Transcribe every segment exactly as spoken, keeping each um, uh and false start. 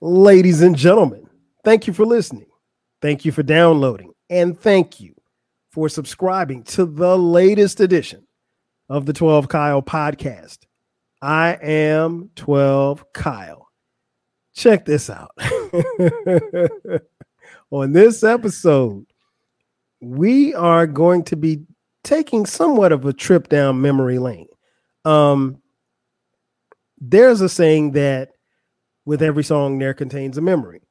Ladies and gentlemen, thank you for listening. Thank you for downloading. And thank you for subscribing to the latest edition of the twelve Kyle Podcast. I am twelve Kyle. Check this out. On this episode, we are going to be taking somewhat of a trip down memory lane. Um, there's a saying that with every song there contains a memory.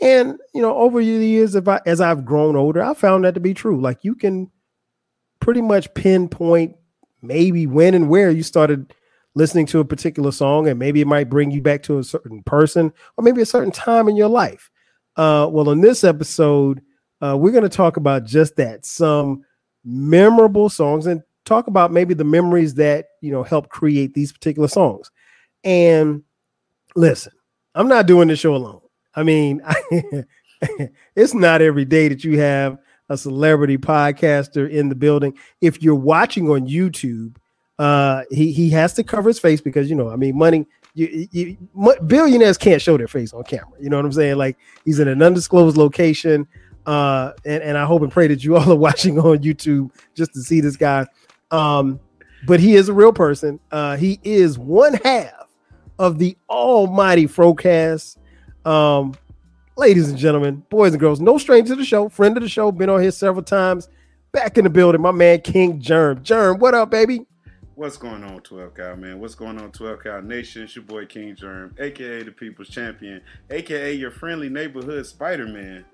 And, you know, over the years, if I, as I've grown older, I found that to be true. Like, you can pretty much pinpoint maybe when and where you started listening to a particular song, and maybe it might bring you back to a certain person or maybe a certain time in your life. Uh, well, in this episode, uh, we're going to talk about just that, some memorable songs, and talk about maybe the memories that, you know, help create these particular songs. And listen, I'm not doing this show alone. I mean, I, it's not every day that you have a celebrity podcaster in the building. If you're watching on YouTube, uh, he, he has to cover his face because, you know, I mean, money, you, you, billionaires can't show their face on camera. You know what I'm saying? Like, he's in an undisclosed location. Uh, and, and I hope and pray that you all are watching on YouTube just to see this guy. Um, but he is a real person. Uh, he is one half of the almighty FROCAST. Um, ladies and gentlemen, boys and girls, no stranger to the show, friend of the show, been on here several times, back in the building, my man, King Jerm. Jerm, what up, baby? What's going on, twelve Kyle, man? What's going on, twelve Kyle Nation? It's your boy, King Jerm, a k a the People's Champion, a k a your friendly neighborhood Spider-Man.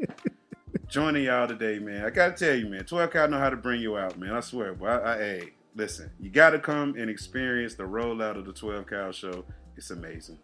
Joining y'all today, man. I got to tell you, man, twelve Kyle know how to bring you out, man. I swear, boy. I, I, hey, listen, you got to come and experience the rollout of the twelve Kyle show. It's amazing.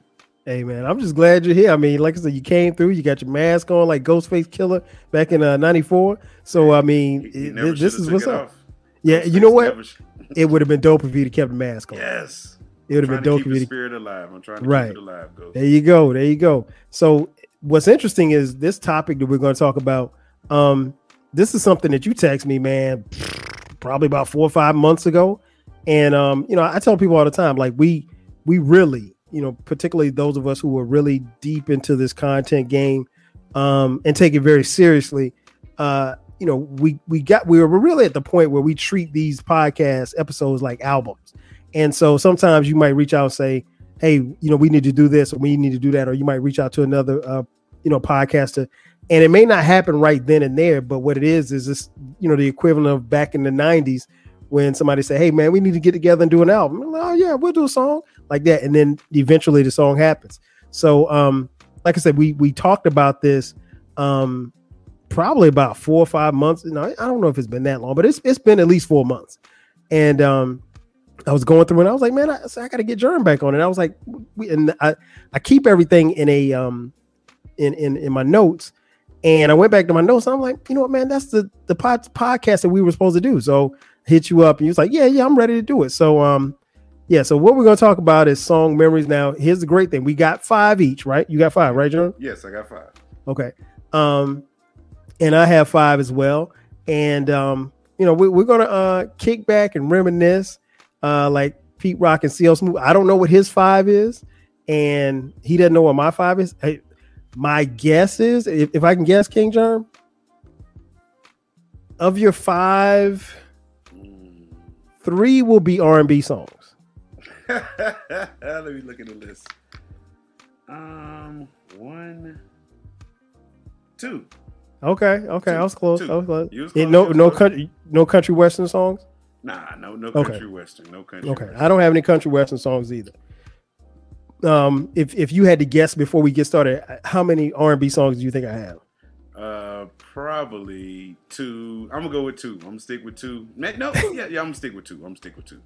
Hey, man, I'm just glad you're here. I mean, like I said, you came through. You got your mask on like Ghostface Killer back in ninety-four. Uh, so, I mean, he, he it, this is what's up. Off. Yeah, Ghostface, you know what? Sh- it would have been dope if you'd have kept the mask on. Yes. It would have been dope if you'd keep the spirit alive. I'm trying to right. keep it alive, Ghost. There you go. There you go. So what's interesting is this topic that we're going to talk about. Um, this is something that you text me, man, probably about four or five months ago. And, um, you know, I tell people all the time, like, we we really, you know, particularly those of us who are really deep into this content game, um, and take it very seriously. Uh, you know, we, we got, we were really at the point where we treat these podcast episodes like albums. And so sometimes you might reach out and say, hey, you know, we need to do this, or we need to do that. Or you might reach out to another, uh, you know, podcaster, and it may not happen right then and there, but what it is, is this, you know, the equivalent of back in the nineties when somebody said, hey, man, we need to get together and do an album. And, oh, yeah, we'll do a song like that. And then eventually the song happens. So, um, like I said, we we talked about this um, probably about four or five months. You know, I don't know if it's been that long, but it's it's been at least four months. And um, I was going through and I was like, man, I, I got to get Jerm back on it. And I was like, we, and I, I keep everything in a um, in, in, in my notes. And I went back to my notes. And I'm like, you know what, man, that's the, the pod, podcast that we were supposed to do. So hit you up. And you was like, yeah, yeah, I'm ready to do it. So, um, yeah. So what we're going to talk about is song memories. Now, here's the great thing. We got five each, right? You got five, right, Jerm? Yes, I got five. Okay. Um, and I have five as well. And, um, you know, we, we're going to uh, kick back and reminisce uh, like Pete Rock and C L Smooth. I don't know what his five is. And he doesn't know what my five is. I, My guess is, if, if I can guess, King Jerm, of your five, three will be R and B songs. Let me look at the list. Um, one, two. Okay, okay, two. I was close. Two. I was close. You was close. No, was no close. country, no country western songs. Nah, no, no country okay. western, no country. Okay, western. I don't have any country western songs either. Um, if if you had to guess before we get started, how many R and B songs do you think I have? Uh, probably two. I'm gonna go with two. I'm gonna stick with two. No, yeah, yeah, I'm gonna stick with two. I'm gonna stick with two.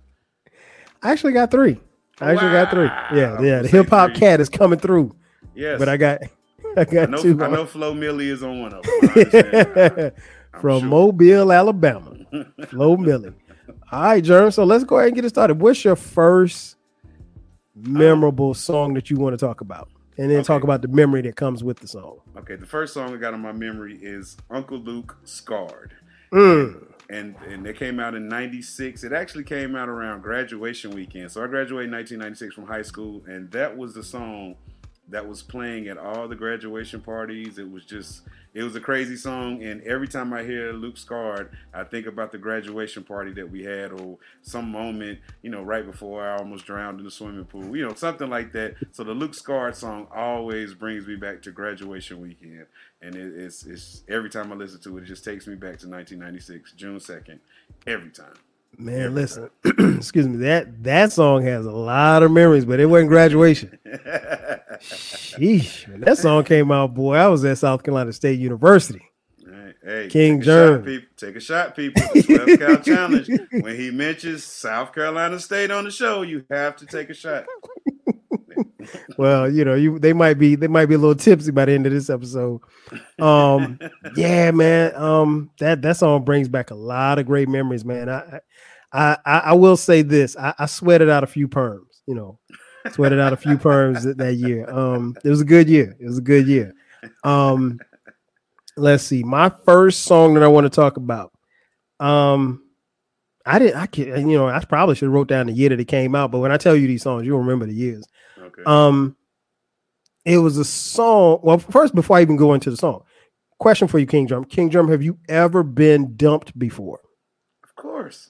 I actually got three. I actually wow. got three. Yeah, yeah. The hip hop cat is coming through. Yes, but I got, I got I know, two. I know Flo Milli is on one of them. From sure. Mobile, Alabama, Flo Milli. All right, Jerm. So let's go ahead and get it started. What's your first memorable um, song that you want to talk about, and then okay. talk about the memory that comes with the song? Okay, the first song I got on my memory is Uncle Luke, Scarred. Mm. And, and and it came out in ninety-six. It actually came out around graduation weekend. So I graduated in nineteen ninety-six from high school, and that was the song that was playing at all the graduation parties. It was just, it was a crazy song. And every time I hear Luke Scarred, I think about the graduation party that we had, or some moment, you know, right before I almost drowned in the swimming pool, you know, something like that. So the Luke Scarred song always brings me back to graduation weekend. And it, it's, it's every time I listen to it, it just takes me back to nineteen ninety-six, June second, every time. Man, Every listen, excuse me, that that song has a lot of memories, but it wasn't graduation. Sheesh, when that song came out, boy, I was at South Carolina State University. Hey, hey, King Jerm. Take a shot, people. The twelve Kyle Challenge. When he mentions South Carolina State on the show, you have to take a shot. Well, you know, you they might be they might be a little tipsy by the end of this episode. Um, yeah, man. Um, that that song brings back a lot of great memories, man. I I I, I will say this: I, I sweated out a few perms, you know, sweated out a few perms that, that year. Um, it was a good year. It was a good year. Um, let's see. My first song that I want to talk about. Um, I didn't. I can't. You know, I probably should have wrote down the year that it came out. But when I tell you these songs, you'll remember the years. Okay. Um, it was a song. Well, first, before I even go into the song, question for you, King Jerm. King Jerm, have you ever been dumped before? Of course,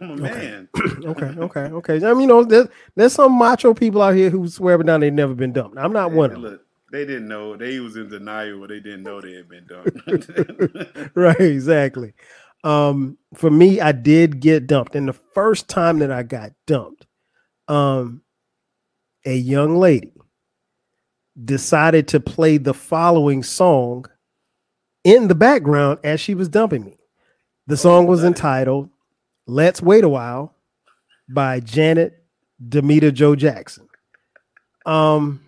I'm a man. okay, okay, okay. I mean, you know, there's, there's some macho people out here who swear but down they've never been dumped. I'm not hey, one of them. They didn't know. They was in denial, or they didn't know they had been dumped. Right, exactly. Um, for me, I did get dumped, and the first time that I got dumped, um. a young lady decided to play the following song in the background as she was dumping me. The song was entitled Let's Wait a While by Janet Demita Joe Jackson. Um,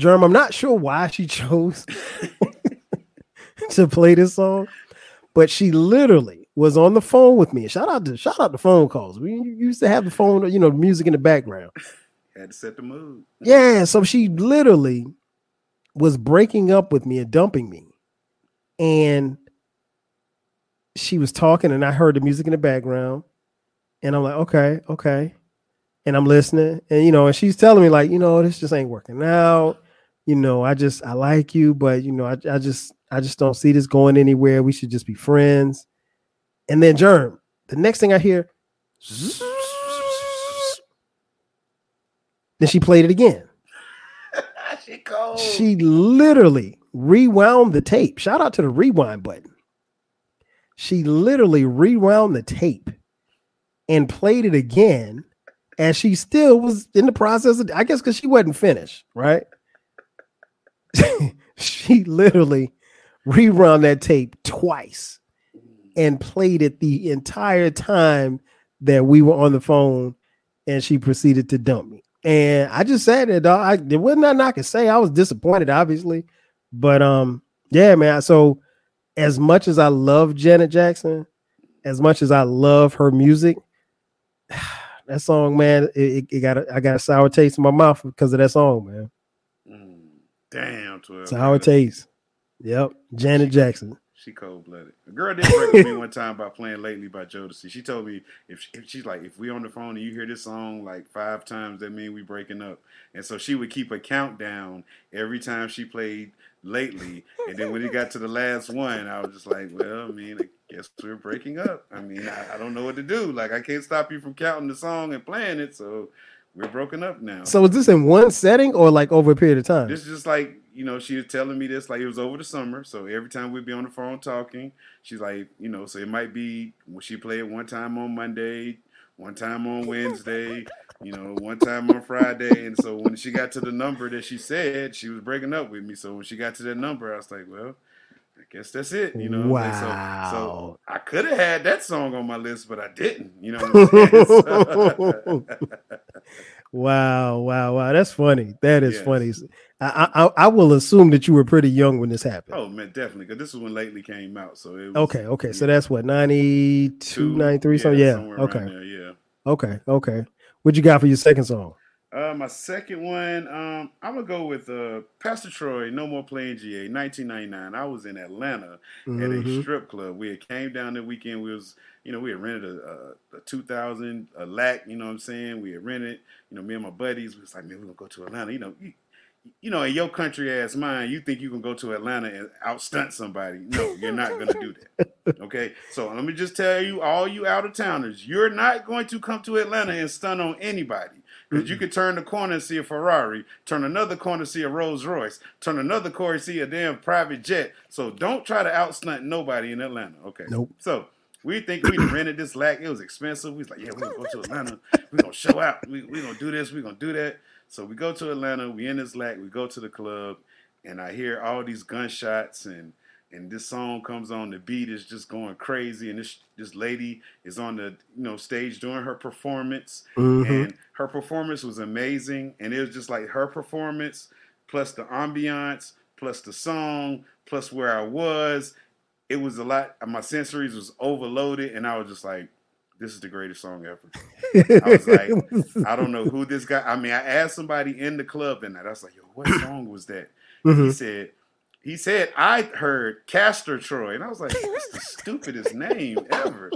Jerm, I'm not sure why she chose to play this song, but she literally was on the phone with me. Shout out to, shout out to phone calls. We used to have the phone, you know, music in the background. Had to set the mood. Yeah, so she literally was breaking up with me and dumping me. And she was talking, and I heard the music in the background. And I'm like, okay, okay. And I'm listening. And, you know, and she's telling me, like, you know, this just ain't working out. You know, I just, I like you, but, you know, I, I just, I just don't see this going anywhere. We should just be friends. And then, Jerm, the next thing I hear, zzz, then she played it again. She cold. She literally rewound the tape. Shout out to the rewind button. She literally rewound the tape and played it again. And she still was in the process of, I guess, because she wasn't finished, right? She literally rewound that tape twice and played it the entire time that we were on the phone, and she proceeded to dump me. And I just said it, dog. I, there wasn't nothing I could say. I was disappointed, obviously. But, um, yeah, man. So as much as I love Janet Jackson, as much as I love her music, that song, man, it, it got a, I got a sour taste in my mouth because of that song, man. Mm, damn. twelve Sour taste. Yep. Janet she, Jackson. She cold-blooded. A girl did break with me one time by playing Lately by Jodeci. She told me, if, she, if she's like, if we on the phone and you hear this song like five times, that means we breaking up. And so she would keep a countdown every time she played Lately. And then when it got to the last one, I was just like, well, I mean, I guess we're breaking up. I mean, I, I don't know what to do. Like, I can't stop you from counting the song and playing it, so we're broken up now. So is this in one setting or like over a period of time? This is just like, you know, she was telling me this, like it was over the summer. So every time we'd be on the phone talking, she's like, you know, so it might be when she played one time on Monday, one time on Wednesday, you know, one time on Friday. And so when she got to the number that she said, she was breaking up with me. So when she got to that number, I was like, well, I guess that's it, you know. Wow. So, so I could have had that song on my list, but I didn't, you know what I'm saying? So. Wow, wow, wow. That's funny. That is yes. funny. I, I I will assume that you were pretty young when this happened. Oh, man, definitely. Because this is when Lately came out. So it was, okay, okay. Yeah. So that's what, ninety-two, ninety-three? Yeah, so yeah. Okay. There, yeah. Okay, okay. What you got for your second song? Uh, my second one, um, I'm going to go with uh, Pastor Troy, No More Playing G A, nineteen ninety-nine. I was in Atlanta mm-hmm. at a strip club. We had came down that weekend. We was, you know, we had rented a, a, a two thousand, a lack, you know what I'm saying? We had rented, you know, me and my buddies, we was like, man, we're going to go to Atlanta. You know, you, you know, in your country ass mind, you think you can go to Atlanta and outstunt somebody. No, you're not going to do that. Okay. So let me just tell you, all you out of towners, you're not going to come to Atlanta and stunt on anybody. Because you could turn the corner and see a Ferrari, turn another corner and see a Rolls Royce, turn another corner and see a damn private jet. So don't try to outstunt nobody in Atlanta. Okay. Nope. So we think we rented this lack. It was expensive. We was like, yeah, we're going to go to Atlanta. We're going to show out. We're we going to do this. We're going to do that. So we go to Atlanta. We in this lack. We go to the club. And I hear all these gunshots. And, and this song comes on. The beat is just going crazy. And this this lady is on the you know stage doing her performance. Mm-hmm. And her performance was amazing. And it was just like her performance, plus the ambiance, plus the song, plus where I was. It was a lot. My sensories was overloaded. And I was just like, this is the greatest song ever. I was like, I don't know who this guy. I mean, I asked somebody in the club that night. I was like, yo, what song was that? Mm-hmm. He said, he said, I heard Pastor Troy. And I was like, that's the stupidest name ever.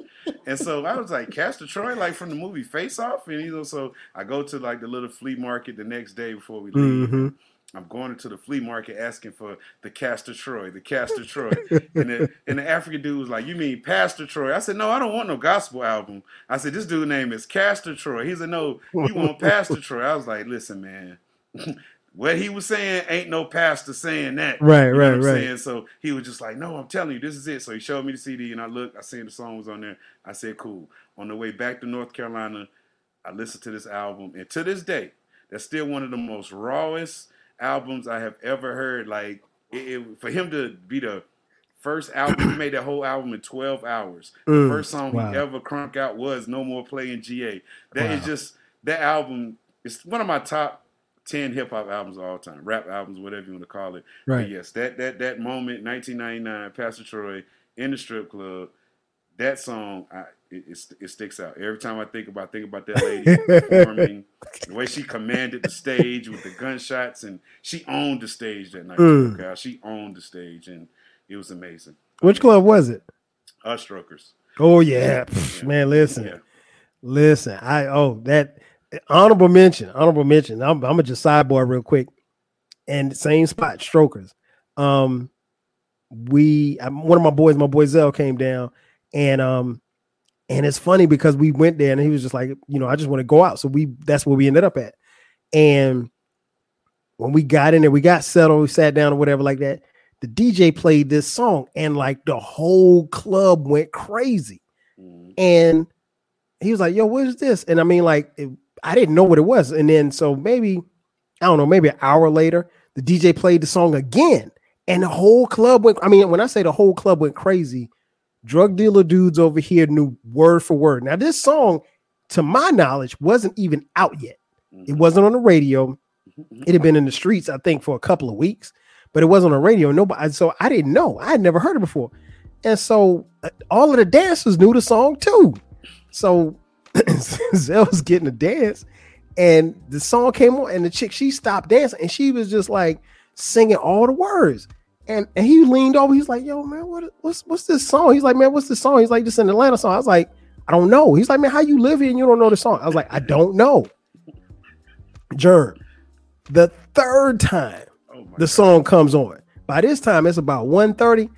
And so I was like, Pastor Troy, like from the movie Face Off? And you know, so I go to like the little flea market the next day before we leave. Mm-hmm. I'm going into the flea market asking for the Pastor Troy, the Pastor Troy. And the, and the African dude was like, you mean Pastor Troy? I said, no, I don't want no gospel album. I said, this dude's name is Pastor Troy. He said, no, you want Pastor Troy. I was like, listen, man, what he was saying ain't no pastor saying that. Right, you know right, what I'm right. saying? So he was just like, no, I'm telling you, this is it. So he showed me the C D and I looked, I seen the song was on there. I said, cool. On the way back to North Carolina, I listened to this album. And to this day, that's still one of the most rawest albums I have ever heard. Like it, it, for him to be the first album, he made that whole album in twelve hours. Mm, the first song wow. he ever crunked out was No More Playing G A. That wow. is just, that album is one of my top ten hip hop albums of all time, rap albums, whatever you want to call it. Right. But yes, that that that moment, nineteen ninety-nine, Pastor Troy in the strip club. That song, I, it, it, it sticks out. Every time I think about think about that lady performing, the way she commanded the stage with the gunshots, and she owned the stage that night. Mm. Okay, she owned the stage, and it was amazing. Which club was it? Uh, Strokers. Oh yeah, yeah. Man, listen, yeah. listen. I oh that honorable mention, honorable mention. I'm, I'm gonna just sidebar real quick, and same spot, Strokers. Um, we I, one of my boys, my boy Zell, came down. And um, and it's funny because we went there and he was just like, you know, I just want to go out. So we that's where we ended up at. And when we got in there, we got settled, we sat down or whatever like that. The D J played this song and like the whole club went crazy. Mm-hmm. And he was like, yo, what is this? And I mean, like, it, I didn't know what it was. And then so maybe, I don't know, maybe an hour later, the D J played the song again. And the whole club went, I mean, when I say the whole club went crazy, drug dealer dudes over here knew word for word. Now, this song, to my knowledge, wasn't even out yet. It wasn't on the radio. It had been in the streets, I think, for a couple of weeks, but it wasn't on the radio. Nobody, so I didn't know. I had never heard it before. And so uh, all of the dancers knew the song too. So Zell was getting a dance and the song came on and the chick, she stopped dancing and she was just like singing all the words. And, and he leaned over. He's like, yo, man, what, what's what's this song? He's like, man, what's this song? He's like, this is an Atlanta song. I was like, I don't know. He's like, man, how you live here and you don't know the song? I was like, I don't know. Jerm, the third time oh the God. song comes on. By this time, it's about one thirty.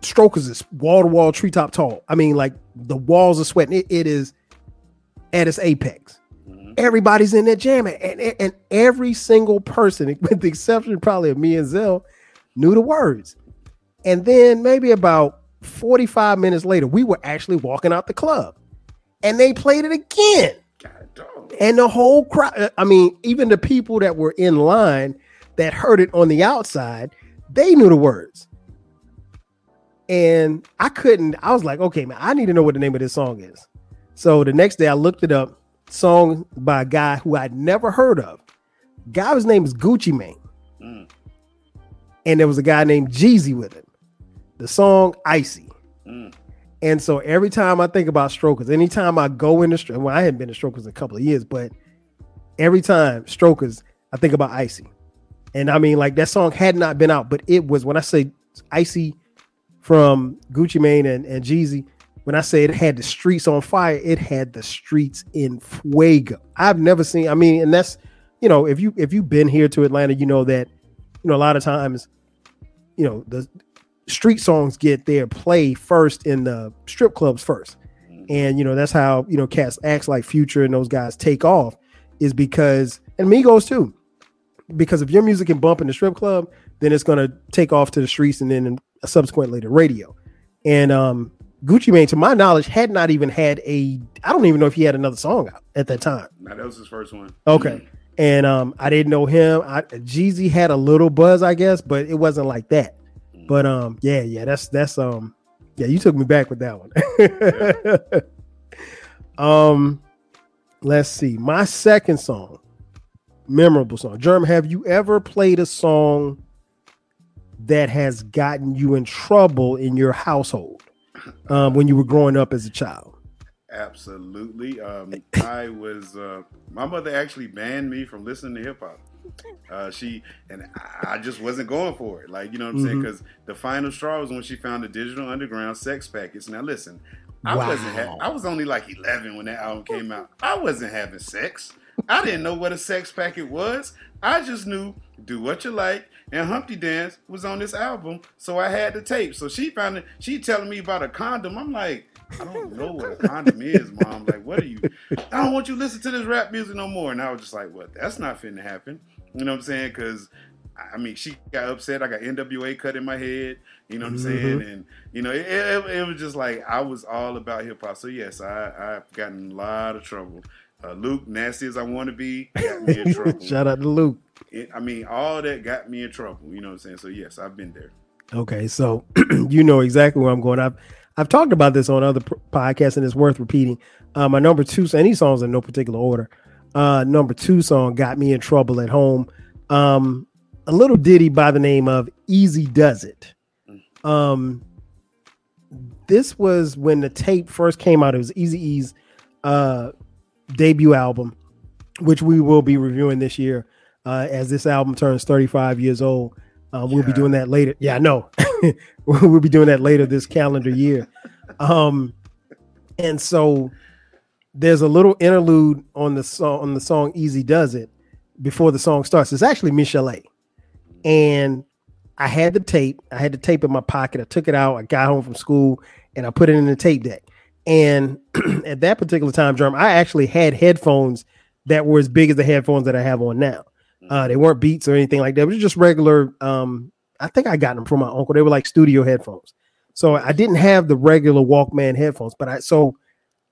Strokers is wall-to-wall, treetop tall. I mean, like, the walls are sweating. It, it is at its apex. Everybody's in there jamming. And, and, and every single person, with the exception probably of me and Zell, knew the words. And then maybe about forty-five minutes later, we were actually walking out the club and they played it again. God damn. And the whole crowd, I mean, even the people that were in line that heard it on the outside, they knew the words. And I couldn't, I was like, okay, man, I need to know what the name of this song is. So the next day I looked it up, song by a guy who I'd never heard of. Guy's name is Gucci Mane. Mm. And there was a guy named Jeezy with it. The song Icy. Mm. And so every time I think about Strokers, anytime I go in the Strokers, well, I hadn't been to Strokers in a couple of years, but every time Strokers, I think about Icy. And I mean, like that song had not been out, but it was, when I say Icy from Gucci Mane and, and Jeezy, when I say it had the streets on fire, it had the streets in fuego. I've never seen, I mean, and that's, you know, if you if you've been here to Atlanta, you know that, you know, a lot of times, you know, the street songs get their play first in the strip clubs first. And, you know, that's how, you know, cats acts like Future and those guys take off, is because, and Migos too, because if your music can bump in the strip club, then it's going to take off to the streets and then subsequently to radio. And um, Gucci Mane, to my knowledge, had not even had a, I don't even know if he had another song out at that time. No, that was his first one. Okay. And um, I didn't know him. I, Jeezy had a little buzz, I guess, but it wasn't like that. But um, yeah, yeah, that's, that's, um, yeah, you took me back with that one. yeah. Um, let's see. My second song, memorable song. Jerm, have you ever played a song that has gotten you in trouble in your household um, when you were growing up as a child? Absolutely. Um, I was, uh, my mother actually banned me from listening to hip hop. Uh, she and I just wasn't going for it, like, you know what I'm mm-hmm. saying? Because the final straw was when she found the Digital Underground sex packets. Now listen, I wow. wasn't. Ha- I was only like eleven when that album came out. I wasn't having sex. I didn't know what a sex packet was. I just knew Do What You Like and Humpty Dance was on this album, so I had the tape. So she found it. She telling me about a condom. I'm like, I don't know what a condom is, Mom. Like, what are you? I don't want you to listen to this rap music no more. And I was just like, what? Well, that's not finna happen. You know what I'm saying? Because, I mean, she got upset. I got N W A cut in my head. You know what I'm mm-hmm. saying? And, you know, it, it, it was just like I was all about hip-hop. So, yes, I, I've gotten in a lot of trouble. Uh, Luke, nasty as I want to be, got me in trouble. Shout out to Luke. It, I mean, all that got me in trouble. You know what I'm saying? So, yes, I've been there. Okay, so you know exactly where I'm going. I've, I've talked about this on other p- podcasts, and it's worth repeating. Uh, my number two, and these songs in no particular order. Uh, number two song got me in trouble at home. Um, a little ditty by the name of Easy Does It. Um, this was when the tape first came out. It was Eazy-E's uh, debut album, which we will be reviewing this year uh, as this album turns thirty-five years old. Uh, we'll yeah. be doing that later. Yeah, I know. We'll be doing that later this calendar year. Um, and so there's a little interlude on the song, on the song Easy Does It before the song starts. It's actually Nicolay. And I had the tape. I had the tape in my pocket. I took it out. I got home from school and I put it in the tape deck. And at that particular time, Jerm, I actually had headphones that were as big as the headphones that I have on now. Uh, they weren't Beats or anything like that. It was just regular. Um, I think I got them from my uncle. They were like studio headphones. So I didn't have the regular Walkman headphones, but I, so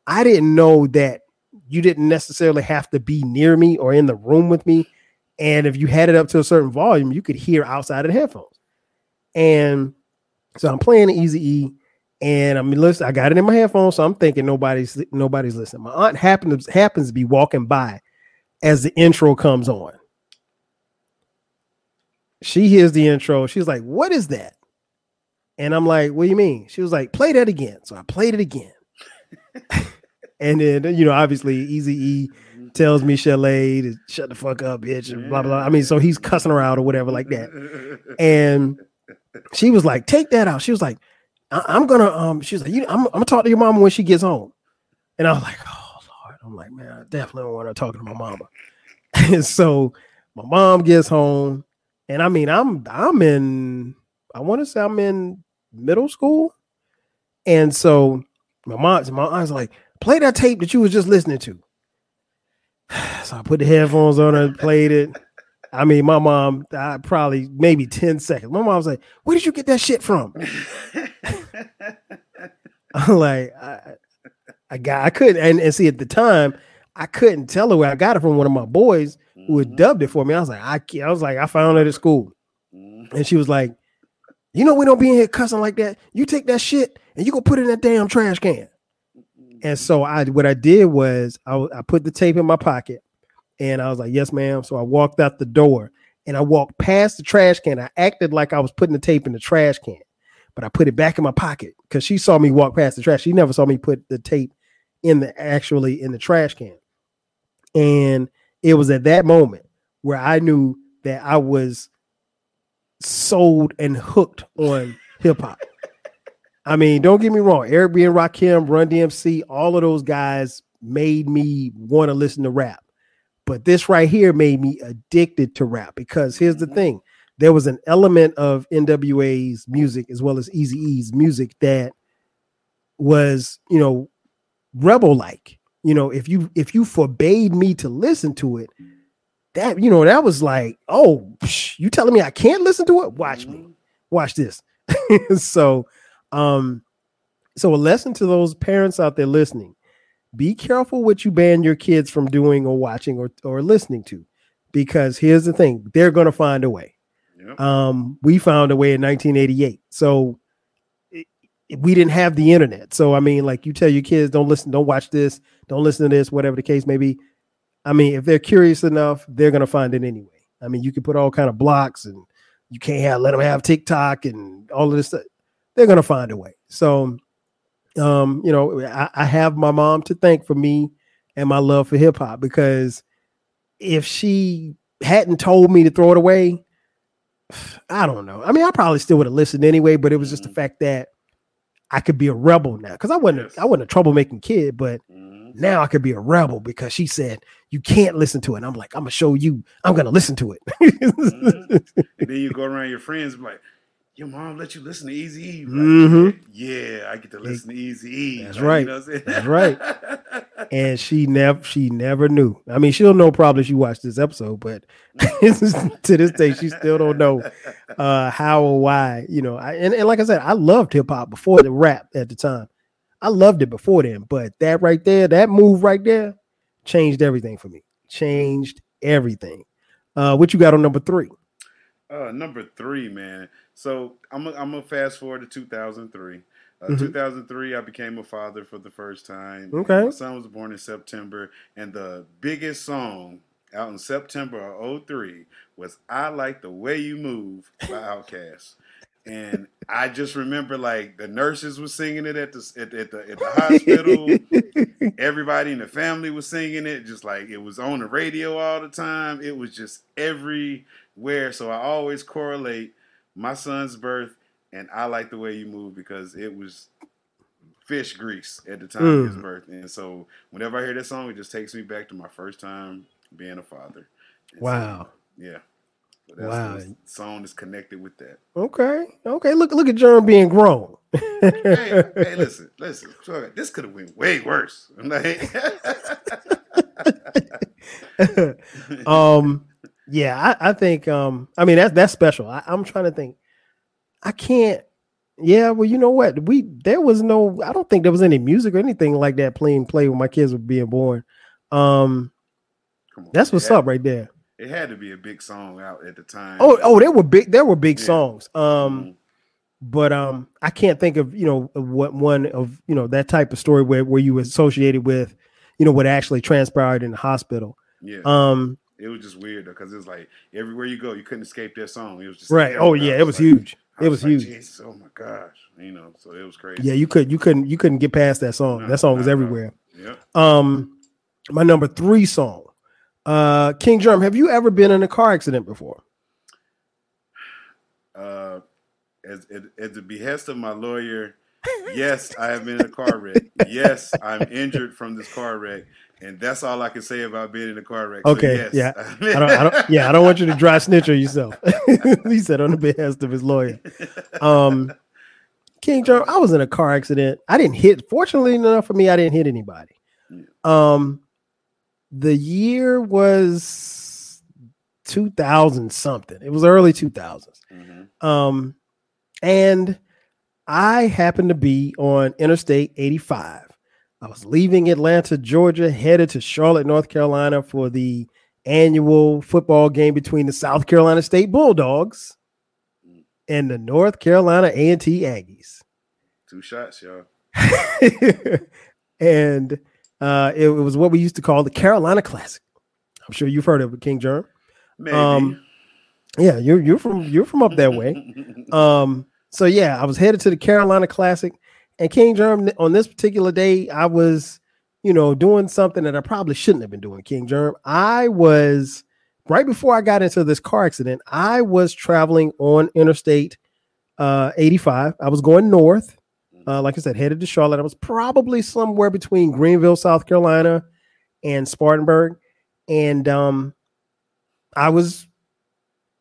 I didn't know that you didn't necessarily have to be near me or in the room with me. And if you had it up to a certain volume, you could hear outside of the headphones. And so I'm playing the Eazy-E and I'm listening. I got it in my headphones. So I'm thinking nobody's, nobody's listening. My aunt happens, happens to be walking by as the intro comes on. She hears the intro. She's like, what is that? And I'm like, what do you mean? She was like, play that again. So I played it again. And then, you know, obviously Eazy-E tells Nicolay to shut the fuck up, bitch, and blah, blah, blah. I mean, so he's cussing her out or whatever like that. And she was like, take that out. She was like, I- I'm going to, um, she was like, you, I'm, I'm going to talk to your mama when she gets home. And I was like, oh, Lord. I'm like, man, I definitely don't want her talking to my mama. And so my mom gets home. And I mean, I'm, I'm in, I want to say I'm in middle school. And so my mom's, my aunt's like, play that tape that you was just listening to. So I put the headphones on and played it. I mean, my mom, I probably maybe ten seconds. My mom was like, where did you get that shit from? I'm like, I, I got, I couldn't. And, and see, at the time, I couldn't tell her where I got it from. One of my boys who had dubbed it for me. I was like, I, I was like, I found it at school. And she was like, you know, we don't be in here cussing like that. You take that shit and you go put it in that damn trash can. And so I, what I did was I, I put the tape in my pocket and I was like, yes, ma'am. So I walked out the door and I walked past the trash can. I acted like I was putting the tape in the trash can, but I put it back in my pocket because she saw me walk past the trash. She never saw me put the tape in the actually in the trash can. And it was at that moment where I knew that I was sold and hooked on hip hop. I mean, don't get me wrong. Eric B and Rakim, Run D M C, all of those guys made me want to listen to rap. But this right here made me addicted to rap, because here's the thing. There was an element of N W A's music as well as Eazy-E's music that was, you know, rebel-like. You know, if you if you forbade me to listen to it, that, you know, that was like, oh, you telling me I can't listen to it? Watch me. Watch this. So, um, so a lesson to those parents out there listening. Be careful what you ban your kids from doing or watching or, or listening to, because here's the thing. They're going to find a way. Yep. Um, we found a way in nineteen eighty-eight. So it, it, we didn't have the internet. So, I mean, like, you tell your kids, don't listen, don't watch this, don't listen to this, whatever the case may be. I mean, if they're curious enough, they're going to find it anyway. I mean, you can put all kind of blocks, and you can't have, let them have TikTok and all of this stuff. They're going to find a way. So, Um, you know, I, I have my mom to thank for me and my love for hip hop, because if she hadn't told me to throw it away, I don't know. I mean, I probably still would have listened anyway, but it was just the fact that I could be a rebel now, because I wasn't, yes. I wasn't a troublemaking kid, but mm-hmm. now I could be a rebel because she said, you can't listen to it. And I'm like, I'm gonna show you, I'm gonna listen to it. mm-hmm. And then you go around your friends like, your mom let you listen to Eazy-E, right? Mm-hmm. Yeah, I get to listen to Eazy-E. That's right. Right. You know That's right. And she never, she never knew. I mean, she'll know probably she watched this episode, but to this day, she still don't know uh, how or why. You know, I, and, and like I said, I loved hip hop before the rap at the time. I loved it before then, but that right there, that move right there, changed everything for me. Changed everything. Uh, what you got on number three? Uh, number three, man. So I'm going I'm to fast forward to two thousand three. Uh, mm-hmm. two thousand three, I became a father for the first time. Okay. My son was born in September. And the biggest song out in September of oh three was I Like the Way You Move by Outkast. And I just remember, like, the nurses were singing it at the at, at the at the hospital. Everybody in the family was singing it. Just like, it was on the radio all the time. It was just everywhere. So I always correlate my son's birth and I Like the Way You Move, because it was fish grease at the time mm. of his birth. And so whenever I hear that song, it just takes me back to my first time being a father. And wow. So, yeah. So that's wow. The song is connected with that. Okay. Okay. Look, look at Jerm being grown. hey, hey, listen, listen. This could have went way worse. Like, um, yeah, I, I think, um, I mean, that's, that's special. I, I'm trying to think. I can't. Yeah. Well, you know what? We, there was no, I don't think there was any music or anything like that playing play when my kids were being born. Um, Come on, that's what's had, up right there. It had to be a big song out at the time. Oh, oh, there were big, there were big yeah. songs. Um, mm-hmm. but, um, I can't think of, you know, what one of, you know, that type of story where, where you associated with, you know, what actually transpired in the hospital. Yeah. Um, It was just weird though, because it was like everywhere you go, you couldn't escape that song. It was just right. Like, oh yeah, it was like, huge. It was, was like, huge. Jesus, oh my gosh, you know. So it was crazy. Yeah, you could, you couldn't, you couldn't get past that song. No, that song no, was everywhere. No. Yeah. Um, my number three song, uh, King Jerm. Have you ever been in a car accident before? Uh, as at, at the behest of my lawyer, yes, I have been in a car wreck. Yes, I'm injured from this car wreck. And that's all I can say about being in a car wreck. Okay, so yes. yeah, I don't, I don't, yeah, I don't want you to dry snitch on yourself. He said on the behest of his lawyer. Um, King Jerm, I was in a car accident. I didn't hit. Fortunately enough for me, I didn't hit anybody. Um, the year was two thousand something. It was early two thousands, mm-hmm. um, and I happened to be on Interstate eighty-five. I was leaving Atlanta, Georgia, headed to Charlotte, North Carolina for the annual football game between the South Carolina State Bulldogs and the North Carolina A and T Aggies. Two shots, y'all. And uh, it, it was what we used to call the Carolina Classic. I'm sure you've heard of it, King Jerm. Maybe. Um, yeah, you're you're from you're from up that way. um, so yeah, I was headed to the Carolina Classic. And King Jerm, on this particular day, I was, you know, doing something that I probably shouldn't have been doing, King Jerm. I was, right before I got into this car accident, I was traveling on Interstate uh, eighty-five. I was going north, uh, like I said, headed to Charlotte. I was probably somewhere between Greenville, South Carolina, and Spartanburg. and um, I was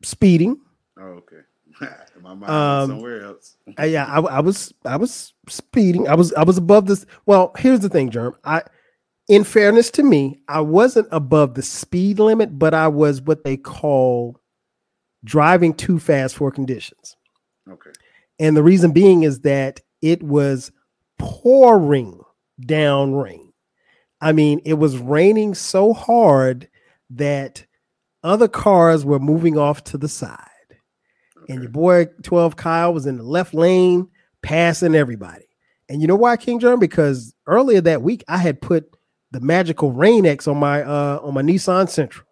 speeding. Oh, okay. My mind um, somewhere else. I, yeah, I, I was I was speeding. I was I was above this. Well, here's the thing, Jerm. I, in fairness to me, I wasn't above the speed limit, but I was what they call driving too fast for conditions. Okay. And the reason being is that it was pouring down rain. I mean, it was raining so hard that other cars were moving off to the side. Okay. And your boy twelve Kyle was in the left lane passing everybody. And you know why, King Jerm? Because earlier that week I had put the magical Rain X on my uh, on my Nissan Sentra.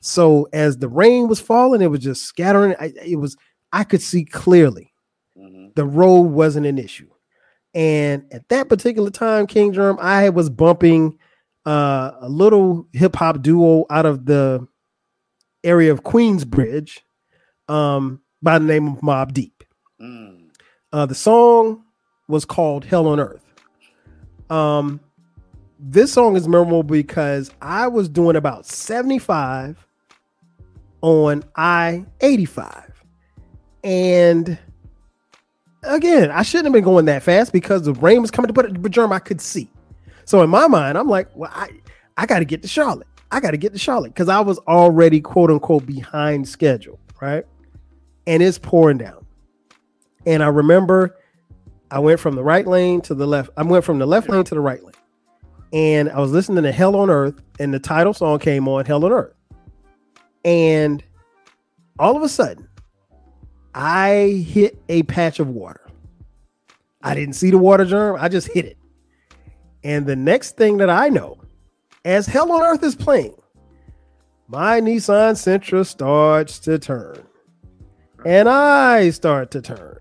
So as the rain was falling, it was just scattering. I, it was I could see clearly. Mm-hmm. The road wasn't an issue. And at that particular time, King Jerm, I was bumping uh, a little hip hop duo out of the area of Queensbridge, um, by the name of Mobb Deep. Mm. Uh, the song was called Hell on Earth. Um, this song is memorable because I was doing about seventy-five on I eighty-five. And again, I shouldn't have been going that fast because the rain was coming to put but Jerm, I could see. So in my mind, I'm like, well, I, I got to get to Charlotte. I got to get to Charlotte because I was already, quote unquote, behind schedule, right? And it's pouring down. And I remember I went from the right lane to the left. I went from the left lane to the right lane. And I was listening to Hell on Earth, and the title song came on, Hell on Earth. And all of a sudden, I hit a patch of water. I didn't see the water, Jerm. I just hit it. And the next thing that I know, as Hell on Earth is playing, my Nissan Sentra starts to turn. And I start to turn.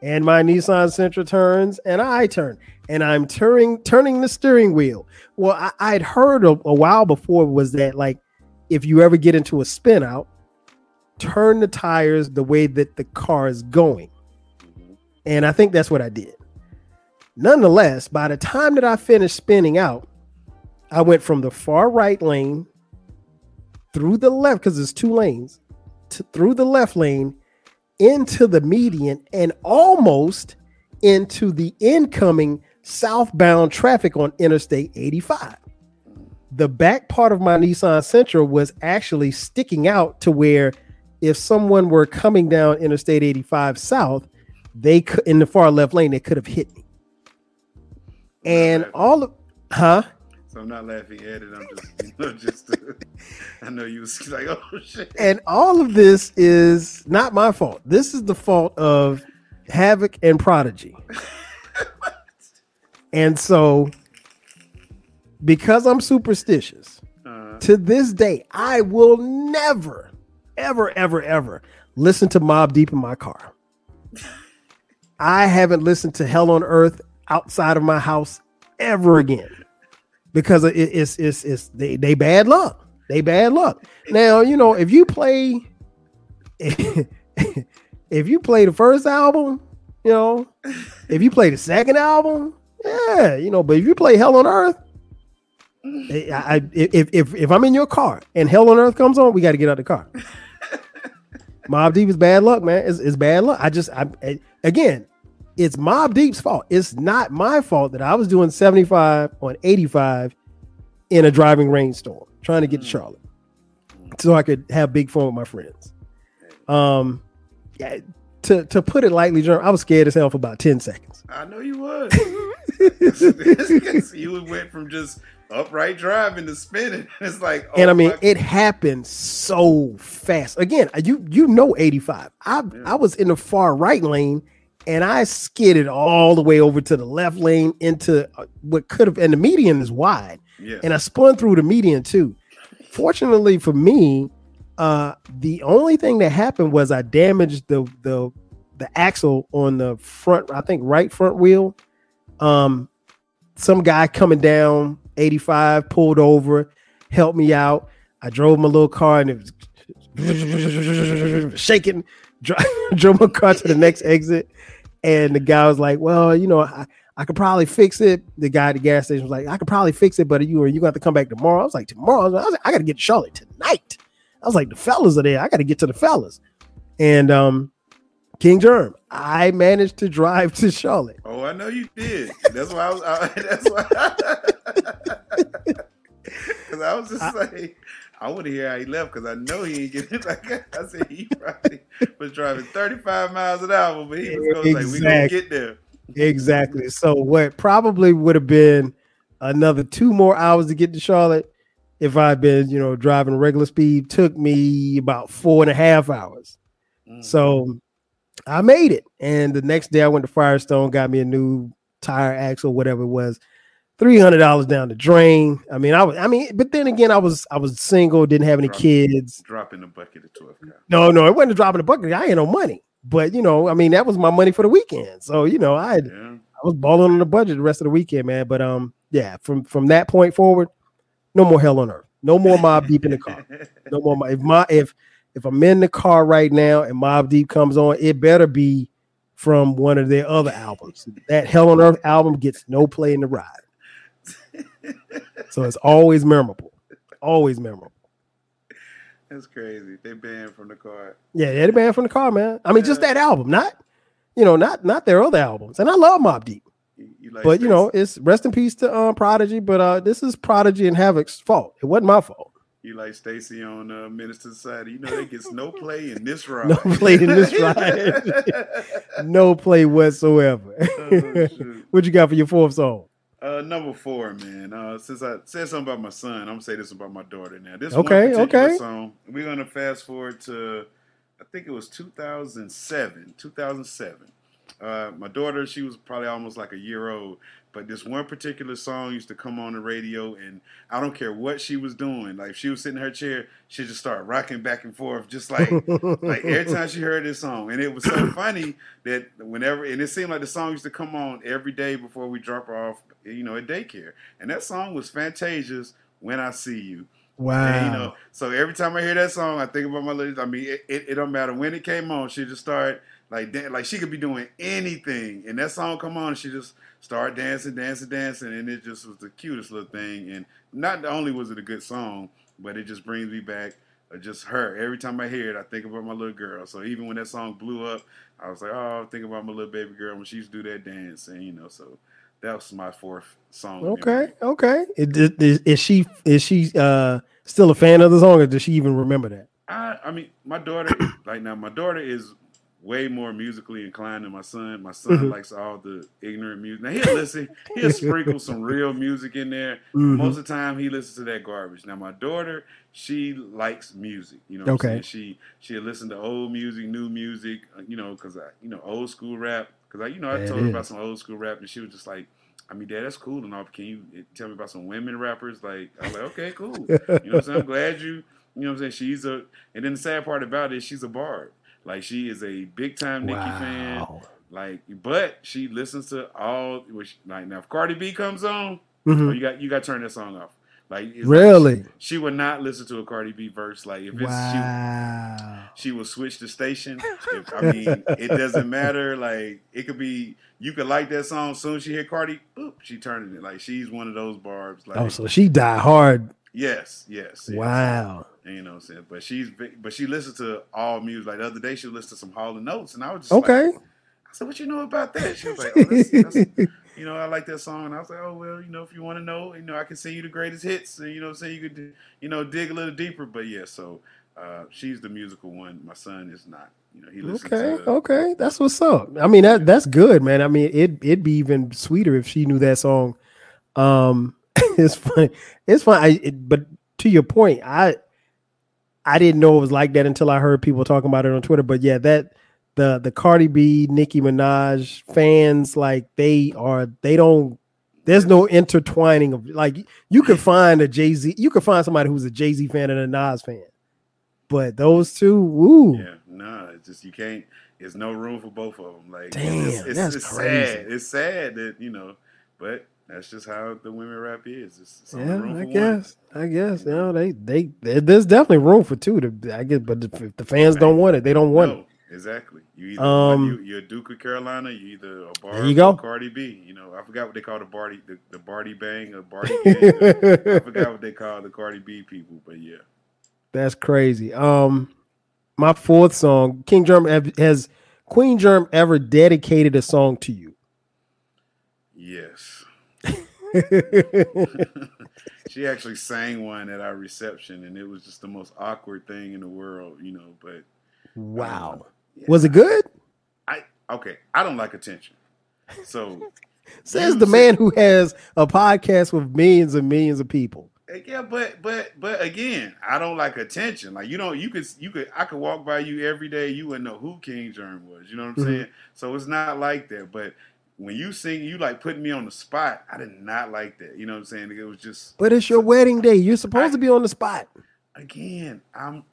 And my Nissan Sentra turns, and I turn. And I'm turning turning the steering wheel. Well, I, I'd heard a, a while before was that, like, if you ever get into a spin out, turn the tires the way that the car is going. And I think that's what I did. Nonetheless, by the time that I finished spinning out, I went from the far right lane through the left, because there's two lanes, to, through the left lane into the median and almost into the incoming southbound traffic on Interstate eighty-five. The back part of my Nissan Sentra was actually sticking out to where if someone were coming down Interstate eighty-five South, they could, in the far left lane, they could have hit me. And all of, huh? So I'm not laughing at it. I'm just, you know, just, uh, I know you was like, oh shit. And all of this is not my fault. This is the fault of Havoc and Prodigy. And so, because I'm superstitious, uh, to this day, I will never, ever, ever, ever listen to Mobb Deep in my car. I haven't listened to Hell on Earth outside of my house ever again because it, it's it's it's they they bad luck. They bad luck. Now, you know, if you play, if you play the first album, you know, if you play the second album, yeah, you know, but if you play Hell on Earth. I, I if, if if I'm in your car and Hell on Earth comes on, we got to get out of the car. Mobb Deep is bad luck, man. It's, it's bad luck. I just I, I again, it's Mobb Deep's fault. It's not my fault that I was doing seventy-five on eighty-five in a driving rainstorm trying to get to Charlotte, so I could have big fun with my friends. Um, yeah, to to put it lightly, Jerm, I was scared as hell for about ten seconds. I know you was. You went from just upright driving to spinning. It's like, oh, and I mean, my- it happened so fast. Again, you you know, eighty-five. I yeah. I was in the far right lane, and I skidded all the way over to the left lane into what could have. And the median is wide, yeah. And I spun through the median too. Fortunately for me, uh, the only thing that happened was I damaged the the the axle on the front. I think right front wheel. Um, some guy coming down eighty-five pulled over, helped me out. I drove my little car and it was shaking. Drove my car to the next exit, and the guy was like, "Well, you know, I, I could probably fix it. The guy at the gas station was like, I could probably fix it, but you are you got to come back tomorrow. I was like, tomorrow? I, like, I got to get to Charlotte tonight. I was like, the fellas are there. I got to get to the fellas. And um, King Jerm, I managed to drive to Charlotte. Oh, I know you did. That's why I was. I, that's why. Because I, I was just I, like, I want to hear how he left because I know he ain't getting it. Like I said, he probably was driving thirty-five miles an hour, but he was going exactly. like, "We gonna get there." Exactly. So what probably would have been another two more hours to get to Charlotte if I'd been, you know, driving regular speed took me about four and a half hours. Mm. So I made it. And the next day I went to Firestone, got me a new tire, axle, whatever it was, three hundred dollars down the drain. I mean, I was, I mean, but then again, I was, I was single, didn't have any dropping, kids. Dropping the bucket at twelve. Now. No, no, it wasn't a drop in the bucket. I ain't no money. But, you know, I mean, that was my money for the weekend. So, you know, I had, yeah. I was balling on the budget the rest of the weekend, man. But, um, yeah, from, from that point forward, no more hell on earth. No more Mobb Deep in the car. No more Mobb. If, my, if, if I'm in the car right now and Mobb Deep comes on, it better be from one of their other albums. That Hell on Earth album gets no play in the ride. So it's always memorable. Always memorable. That's crazy. They banned from the car. Yeah, they banned from the car, man. I mean, yeah. just that album, not you know, not not their other albums. And I love Mobb Deep, you, you like but this? You know, it's rest in peace to um, Prodigy. But uh, this is Prodigy and Havoc's fault. It wasn't my fault. You like Stacy on uh, Minister Society? You know, they gets no play in this ride. No play in this ride. No play whatsoever. Oh, what you got for your fourth song? Uh, number four, man. Uh, since I said something about my son, I'm gonna say this about my daughter now. This okay, one particular okay. song, we're gonna fast forward to, I think it was two thousand seven. two thousand seven. Uh, my daughter, she was probably almost like a year old, but this one particular song used to come on the radio, and I don't care what she was doing. Like if she was sitting in her chair, she just started rocking back and forth, just like like every time she heard this song. And it was so funny that whenever, and it seemed like the song used to come on every day before we drop her off, you know, at daycare. And that song was Fantasia's When I See You. Wow. And, you know, so every time I hear that song, I think about my little, I mean, it, it, it don't matter when it came on. She just started like, like she could be doing anything. And that song come on, and she just started dancing, dancing, dancing. And it just was the cutest little thing. And not only was it a good song, but it just brings me back. Just her. Every time I hear it, I think about my little girl. So even when that song blew up, I was like, oh, I'm thinking about my little baby girl when she used to do that dance. And, you know, so. That was my fourth song. Okay, okay. Is, is, is she is she uh, still a fan of the song, or does she even remember that? I, I mean, my daughter, like now, my daughter is way more musically inclined than my son. My son mm-hmm. likes all the ignorant music. Now he'll listen, he'll sprinkle some real music in there. Mm-hmm. Most of the time, he listens to that garbage. Now my daughter, she likes music. You know, what okay. I'm saying? She she'll listen to old music, new music. You know, because I, you know, old school rap. Because I, you know, I that told her is. about some old school rap, and she was just like, I mean, Dad, that's cool and all, but can you tell me about some women rappers? Like, I was like, okay, cool. You know what I'm saying? I'm glad you, you know what I'm saying? She's a, and then the sad part about it is she's a bard. Like, she is a big-time Nicki wow. fan. Like, but she listens to all, which, like, now if Cardi B comes on, mm-hmm. oh, you got you got to turn that song off. Like, really? Like she, she would not listen to a Cardi B verse. Like, if it's, wow. she, she will switch the station. If, I mean, it doesn't matter. Like, it could be, you could like that song. Soon as she hear Cardi, boop, she turning it. Like, she's one of those barbs. Like, oh, so she die hard. Yes, yes. yes. Wow. And you know what I'm saying? But she's, but she listens to all music. Like, the other day, she listened to some Hall and Notes, and I was just okay. like, I said, what you know about that? She was like, oh, that's, that's, you know, I like that song. And I was like, oh, well, you know, if you want to know, you know, I can sing you the greatest hits. And, you know what I'm saying? You could, you know, dig a little deeper. But, yeah, so uh, she's the musical one. My son is not. You know, he listens okay, to, okay. That's what's up. I mean, that that's good, man. I mean, it, it'd be even sweeter if she knew that song. Um, it's funny. It's funny. It, but to your point, I I didn't know it was like that until I heard people talking about it on Twitter. But, yeah, that – The the Cardi B, Nicki Minaj fans, like they are, they don't, there's no intertwining of, like you could find a Jay-Z, you could find somebody who's a Jay-Z fan and a Nas fan. But those two, woo. Yeah, nah, it's just, you can't, there's no room for both of them. Like, damn, it's, it's, that's it's crazy. Sad. It's sad that, you know, but that's just how the women rap is. It's, it's yeah, room I for guess, one. I guess, you know, they, they, there's definitely room for two to, I guess, but the, if the fans right. don't want it, they don't want no. it. Exactly. You either um, you, you're Duke of Carolina, you either a bar you go. Or Cardi B. You know, I forgot what they call the Barty the, the Barty Bang or Barty Gang. I forgot what they call the Cardi B people, but yeah. That's crazy. Um, my fourth song, King Jerm, has Queen Jerm ever dedicated a song to you? Yes. She actually sang one at our reception, and it was just the most awkward thing in the world, you know, but wow. Um, yeah. Was it good? I okay. I don't like attention. So says the man who has a podcast with millions and millions of people. Yeah, but but but again, I don't like attention. Like you don't you could you could I could walk by you every day, you wouldn't know who King Jerm was. You know what I'm mm-hmm. saying? So it's not like that. But when you sing, you like putting me on the spot. I did not like that. You know what I'm saying? It was just. But it's your wedding day. You're supposed I, to be on the spot. Again, I'm.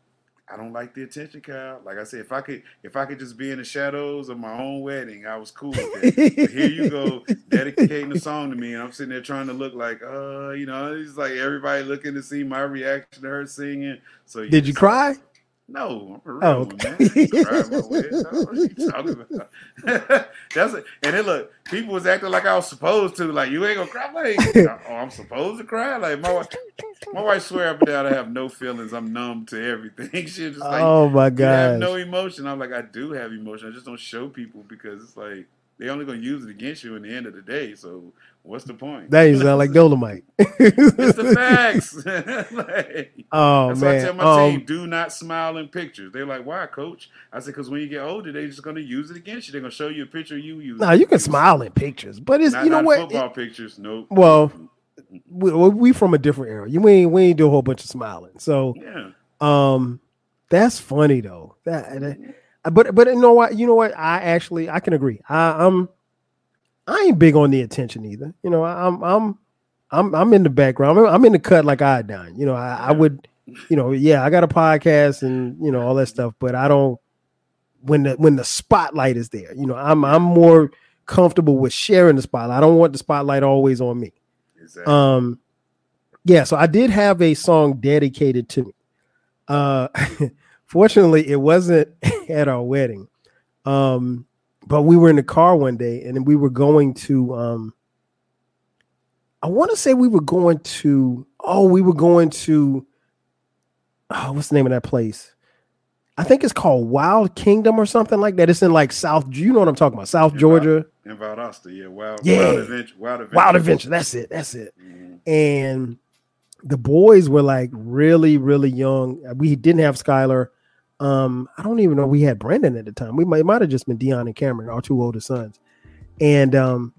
I don't like the attention, Kyle. Like I said, if I could, if I could just be in the shadows of my own wedding, I was cool with that. But here you go, dedicating a song to me, and I'm sitting there trying to look like, uh, you know, it's like everybody looking to see my reaction to her singing. So yeah, did you so, cry? No, I'm for real, oh, okay. man. I ain't crying my way. What are you talking about? That's it. And then look, people was acting like I was supposed to. Like you ain't gonna cry. Like, oh, I'm supposed to cry. Like my wife, my wife swear up and down I have no feelings. I'm numb to everything. She just like, oh my god, I have no emotion. I'm like, I do have emotion. I just don't show people because it's like they only gonna use it against you in the end of the day. So what's the point? That you sound like Dolomite. It's the facts. Like, oh, that's man. Why I tell my um, team, do not smile in pictures. They're like, why, coach? I said, because when you get older, they're just going to use it against you. They're going to show you a picture you use. No, nah, you can smile in pictures, but it's, not, you know not what? Football it, pictures, nope. Well, we, we from a different era. You, we, ain't, we ain't do a whole bunch of smiling. So, yeah. um, that's funny, though. That, that, but, but you know what? You know what? I actually, I can agree. I, I'm, I ain't big on the attention either. You know, I'm I'm I'm I'm in the background. I'm in the cut like I done. You know, I, I would, you know, yeah, I got a podcast and you know all that stuff, but I don't when the when the spotlight is there, you know, I'm I'm more comfortable with sharing the spotlight. I don't want the spotlight always on me. Exactly. Um yeah, so I did have a song dedicated to me. Uh fortunately it wasn't at our wedding. Um But we were in the car one day and we were going to, um, I want to say we were going to, oh, we were going to, oh, what's the name of that place? I think it's called Wild Kingdom or something like that. It's in like South, you know what I'm talking about, South in Georgia. Val, in Valdosta, yeah. Wild, yeah. Wild Adventure. Wild Adventure. Wild Adventure, that's it, that's it. Mm-hmm. And the boys were like really, really young. We didn't have Skylar. Um, I don't even know we had Brandon at the time. We might might have just been Dion and Cameron, our two older sons. And um,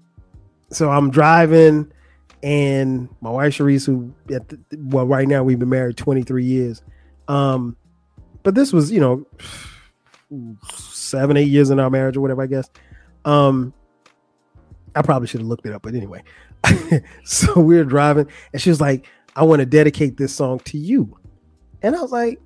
so I'm driving, and my wife Sharice, who at the, well, right now we've been married twenty-three years. Um, but this was, you know, seven, eight years in our marriage or whatever, I guess. Um, I probably should have looked it up, but anyway. So we were driving, and she was like, "I want to dedicate this song to you," and I was like,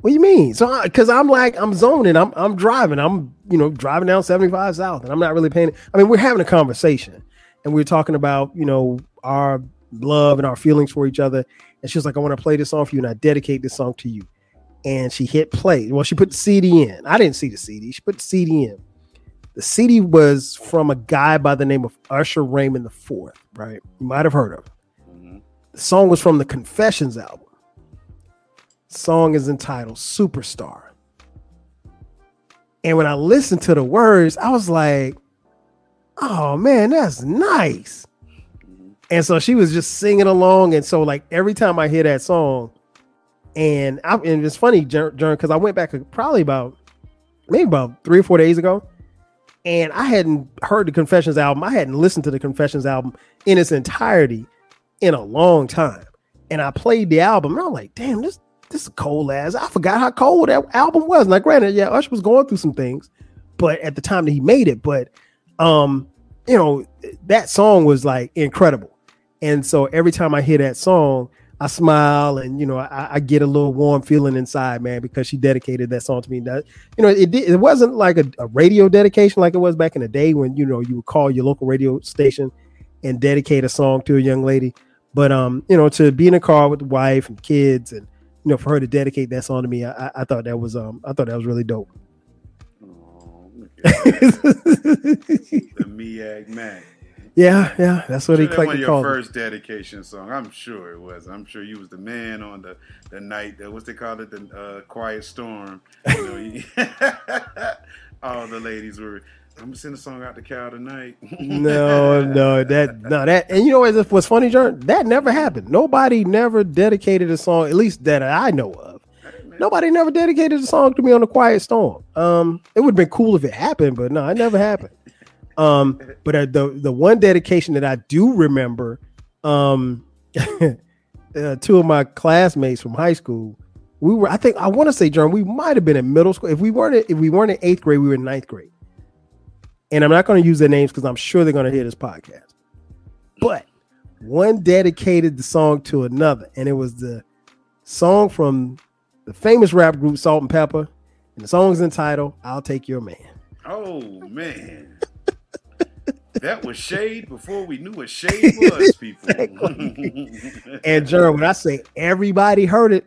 what do you mean? So, because I'm like, I'm zoning, I'm I'm driving, I'm you know driving down seventy-five South, and I'm not really paying. I mean, we're having a conversation, and we're talking about you know our love and our feelings for each other. And she was like, I want to play this song for you, and I dedicate this song to you. And she hit play. Well, she put the C D in. I didn't see the C D. She put the C D in. The C D was from a guy by the name of Usher Raymond the fourth. Right? You might have heard of him. The song was from the Confessions album. Song is entitled Superstar. And when I listened to the words, I was like, oh man, that's nice. And so she was just singing along. And so like every time I hear that song, and I and it's funny, Jerm, because I went back probably about maybe about three or four days ago, and I hadn't heard the Confessions album. I hadn't listened to the Confessions album in its entirety in a long time. And I played the album, and I'm like, damn, this This is cold ass. I forgot how cold that album was. Now, granted, yeah, Usher was going through some things, but at the time that he made it, but um, you know, that song was like incredible. And so every time I hear that song, I smile and you know, I, I get a little warm feeling inside, man, because she dedicated that song to me. That you know, it did, it wasn't like a, a radio dedication like it was back in the day when you know you would call your local radio station and dedicate a song to a young lady. But um, you know, to be in a car with the wife and kids and you know, for her to dedicate that song to me, I, I thought that was um, I thought that was really dope. The Meag Mac. Yeah, yeah, that's what he called it. Your first dedication song, I'm sure it was. I'm sure you was the man on the, the night that what's they call it, the uh, Quiet Storm. You know, you, all the ladies were. I'm gonna send a song out to Cal tonight. no, no, that, no, that, and you know what's, what's funny, Jerm? That never happened. Nobody never dedicated a song, at least that I know of. Nobody never dedicated a song to me on the Quiet Storm. Um, it would have been cool if it happened, but no, it never happened. Um, but uh, the the one dedication that I do remember, um, uh, two of my classmates from high school, we were, I think, I want to say, Jerm, we might have been in middle school. If we weren't, if we weren't in eighth grade, we were in ninth grade. And I'm not going to use their names because I'm sure they're going to hear this podcast. But one dedicated the song to another, and it was the song from the famous rap group Salt-N-Pepa, and the song's entitled "I'll Take Your Man." Oh man. That was shade before we knew what shade was, people. And Jerm, when I say everybody heard it,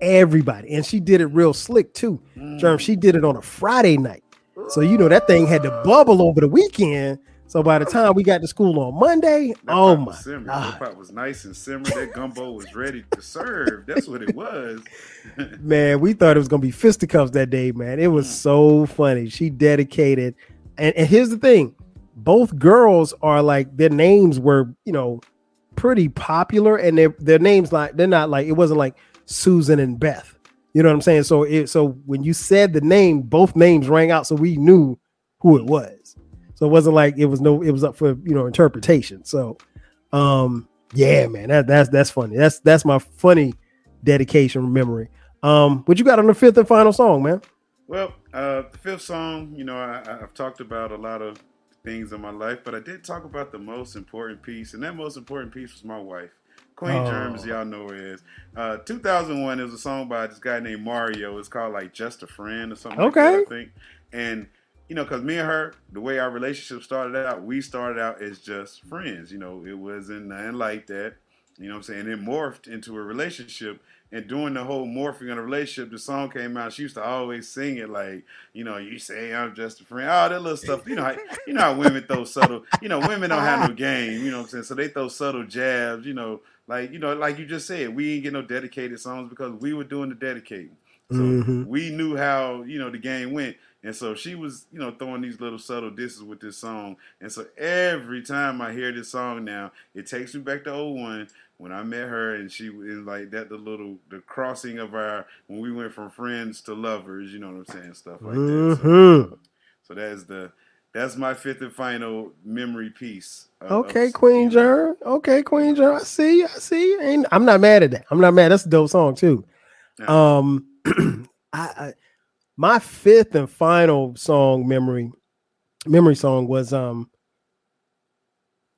everybody, and she did it real slick too. Mm. Jerm, she did it on a Friday night, so you know that thing had to bubble over the weekend. So by the time we got to school on Monday, that oh my God, that pot was nice and simmering. That gumbo was ready to serve. That's what it was. Man, we thought it was gonna be fisticuffs that day, man. It was mm. so funny. She dedicated, and, and here's the thing. Both girls are like, their names were, you know, pretty popular, and their their names, like, they're not like, it wasn't like Susan and Beth. You know what I'm saying? So it, so when you said the name, both names rang out, so we knew who it was. So it wasn't like it was no, it was up for, you know, interpretation. So, um, yeah, man, that that's that's funny. That's that's my funny dedication memory. Um, what you got on the fifth and final song, man? Well, uh, the fifth song, you know, I, I've talked about a lot of things in my life, but I did talk about the most important piece, and that most important piece was my wife, Queen oh. Jerm, as y'all know her is. Uh, two thousand one, it was a song by this guy named Mario. It's called like "Just a Friend" or something. Okay, like that, I think. And you know, because me and her, the way our relationship started out, we started out as just friends. You know, it wasn't nothing like that. You know what I'm saying? It morphed into a relationship. And doing the whole morphing of the relationship, the song came out. She used to always sing it like, you know, you say I'm just a friend. Oh, that little stuff. You know how, you know how women throw subtle. You know, women don't have no game. You know what I'm saying? So they throw subtle jabs, you know. Like, you know, like you just said, we didn't get no dedicated songs because we were doing the dedicating. So mm-hmm. we knew how, you know, the game went. And so she was, you know, throwing these little subtle disses with this song. And so every time I hear this song now, it takes me back to oh one. When I met her, and she was like that, the little, the crossing of our, when we went from friends to lovers, you know what I'm saying? Stuff like that. So, so that's the, that's my fifth and final memory piece. Of, okay, of, Queen Jerm. Okay, Queen Jerm. I see you. I see you. And I'm not mad at that. I'm not mad. That's a dope song too. Yeah. Um, I, I, my fifth and final song memory, memory song was, um,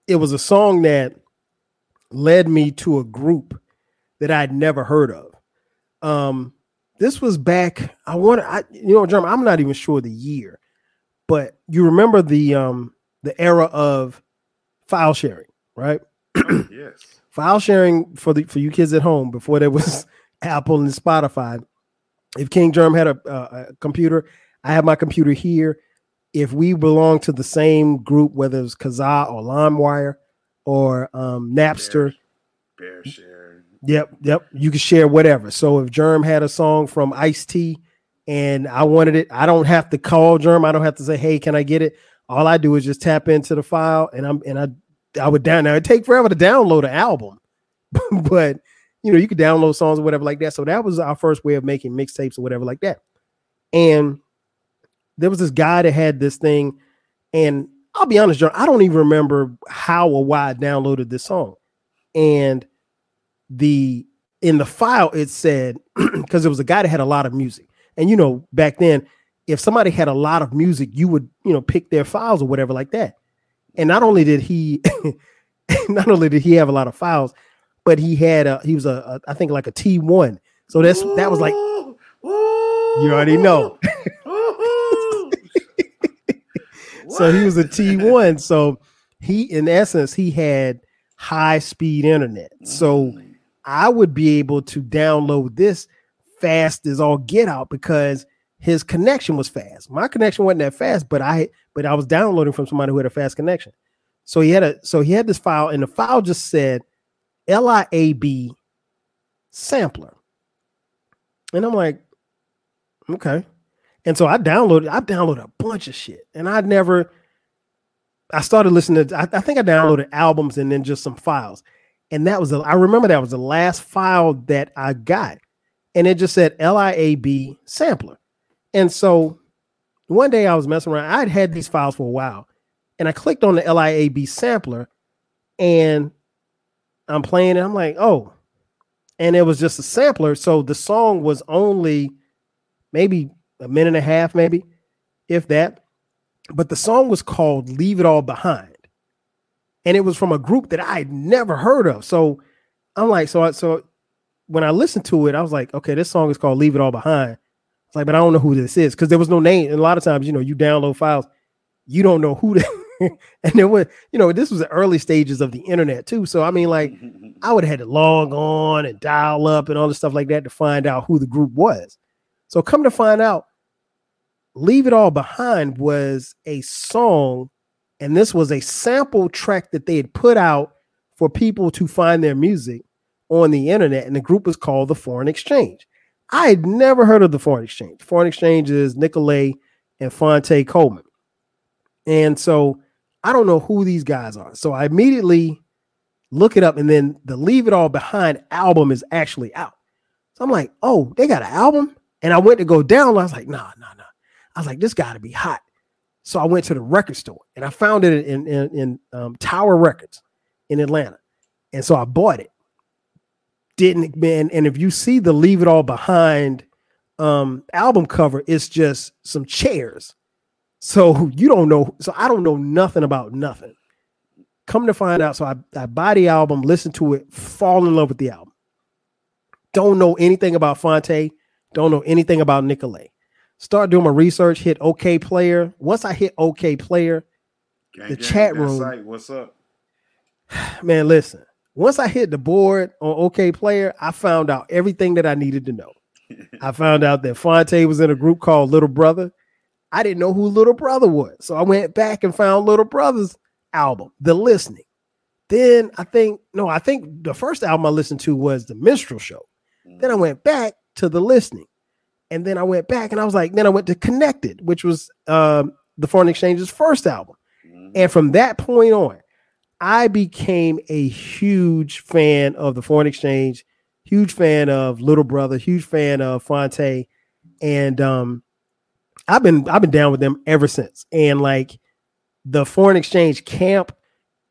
it was a song that led me to a group that I'd never heard of. Um, this was back, I want to, I, you know, Jerm, I'm not even sure the year, but you remember the, um, the era of file sharing, right? Oh, yes. File sharing for the, for you kids at home before there was Apple and Spotify. If King Jerm had a, a, a computer, I have my computer here. If we belonged to the same group, whether it was Kazaa or LimeWire, or um, Napster. Bear, bear share. Yep, yep. You can share whatever. So if Jerm had a song from Ice-T and I wanted it, I don't have to call Jerm. I don't have to say, hey, can I get it? All I do is just tap into the file, and I'm and I I would down. Now it'd take forever to download an album, but you know, you could download songs or whatever like that. So that was our first way of making mixtapes or whatever like that. And there was this guy that had this thing, and I'll be honest, Jerm, I don't even remember how or why I downloaded this song. And the in the file, it said, because it was a guy that had a lot of music. And, you know, back then, if somebody had a lot of music, you would, you know, pick their files or whatever like that. And not only did he not only did he have a lot of files, but he had a he was a, a I think like a T one. So that's ooh, that was like, ooh, you already know. So he was a T one. So he, in essence, he had high speed internet. So I would be able to download this fast as all get out because his connection was fast. My connection wasn't that fast, but I but I was downloading from somebody who had a fast connection. So he had a so he had this file, and the file just said L I A B sampler. And I'm like, okay. And so I downloaded, I downloaded a bunch of shit. And I never, I started listening to, I, I think I downloaded albums and then just some files. And that was, the, I remember that was the last file that I got. And it just said L I A B sampler. And so one day I was messing around. I'd had these files for a while. And I clicked on the L I A B sampler. And I'm playing it. I'm like, oh. And it was just a sampler. So the song was only maybe a minute and a half, maybe, if that. But the song was called Leave It All Behind. And it was from a group that I had never heard of. So I'm like, so I, so when I listened to it, I was like, okay, this song is called Leave It All Behind. It's like, but I don't know who this is. Because there was no name. And a lot of times, you know, you download files, you don't know who that. And there was, you know, this was the early stages of the internet too. So I mean, like, I would have had to log on and dial up and all this stuff like that to find out who the group was. So come to find out, Leave It All Behind was a song, and this was a sample track that they had put out for people to find their music on the internet, and the group was called the Foreign Exchange. I had never heard of the Foreign Exchange. The Foreign Exchange is Nicolay and Phonte Coleman. And so I don't know who these guys are. So I immediately look it up, and then the Leave It All Behind album is actually out. So I'm like, oh, they got an album? And I went to go download. I was like, nah, nah, nah. I was like, this got to be hot. So I went to the record store, and I found it in, in, in um, Tower Records in Atlanta. And so I bought it. Didn't, man. And if you see the Leave It All Behind um, album cover, it's just some chairs. So you don't know. So I don't know nothing about nothing. Come to find out. So I, I buy the album, listen to it, fall in love with the album. Don't know anything about Phonte. Don't know anything about Nicolay. Start doing my research, hit OK Player. Once I hit OK Player, gang, the gang, chat room. Like, what's up? Man, listen. Once I hit the board on OK Player, I found out everything that I needed to know. I found out that Phonte was in a group called Little Brother. I didn't know who Little Brother was. So I went back and found Little Brother's album, The Listening. Then I think, no, I think the first album I listened to was The Minstrel Show. Mm. Then I went back to The Listening. And then I went back and I was like, then I went to Connected, which was um, the Foreign Exchange's first album. Mm-hmm. And from that point on, I became a huge fan of the Foreign Exchange, huge fan of Little Brother, huge fan of Phonte. And um, I've been I've been down with them ever since. And like the Foreign Exchange camp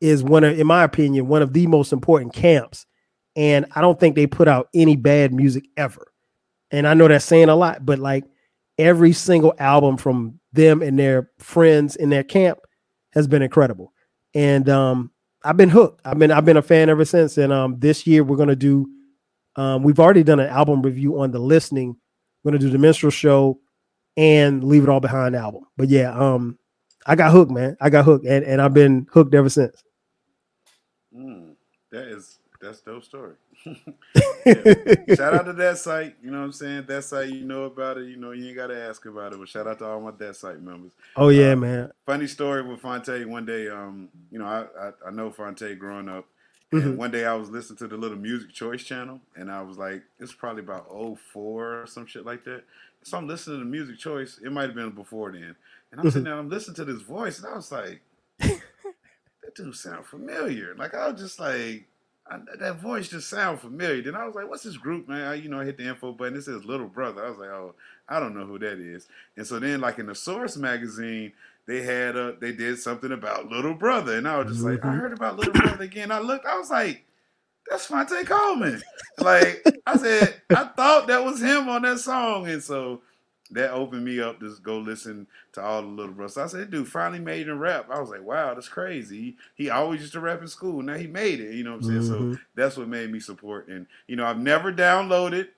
is one of, in my opinion, one of the most important camps. And I don't think they put out any bad music ever. And I know that's saying a lot, but like every single album from them and their friends in their camp has been incredible. And um, I've been hooked. I've been I've been a fan ever since. And um, this year we're going to do, um, we've already done an album review on The Listening. We're going to do The Minstrel Show and Leave It All Behind album. But yeah, um, I got hooked, man. I got hooked, and, and I've been hooked ever since. Mm, that is, that's a dope story. Yeah. Shout out to that site, you know what I'm saying? That site, you know about it, you know, you ain't gotta ask about it, but shout out to all my that site members. Oh yeah, um, man. Funny story with Phonte. One day, um, you know, I, I, I know Phonte growing up, and mm-hmm. one day I was listening to the Little Music Choice channel, and I was like, it's probably about oh four or some shit like that. So I'm listening to the Music Choice, it might have been before then. And I'm mm-hmm. sitting there, I'm listening to this voice, and I was like, that dude sound familiar. Like I was just like I, that voice just sound familiar. Then I was like, what's this group, man? I, you know, I hit the info button. It says Little Brother. I was like, oh, I don't know who that is. And so then, like, in the Source magazine, they had a, they did something about Little Brother. And I was just like, I heard about Little Brother again. I looked, I was like, that's Phonte Coleman. Like, I said, I thought that was him on that song. And so that opened me up to go listen to all the Little Brothers. So I said, dude, finally made it in rap. I was like, wow, that's crazy. He, he always used to rap in school. Now he made it. You know what I'm saying? Mm-hmm. So that's what made me support. And, you know, I've never downloaded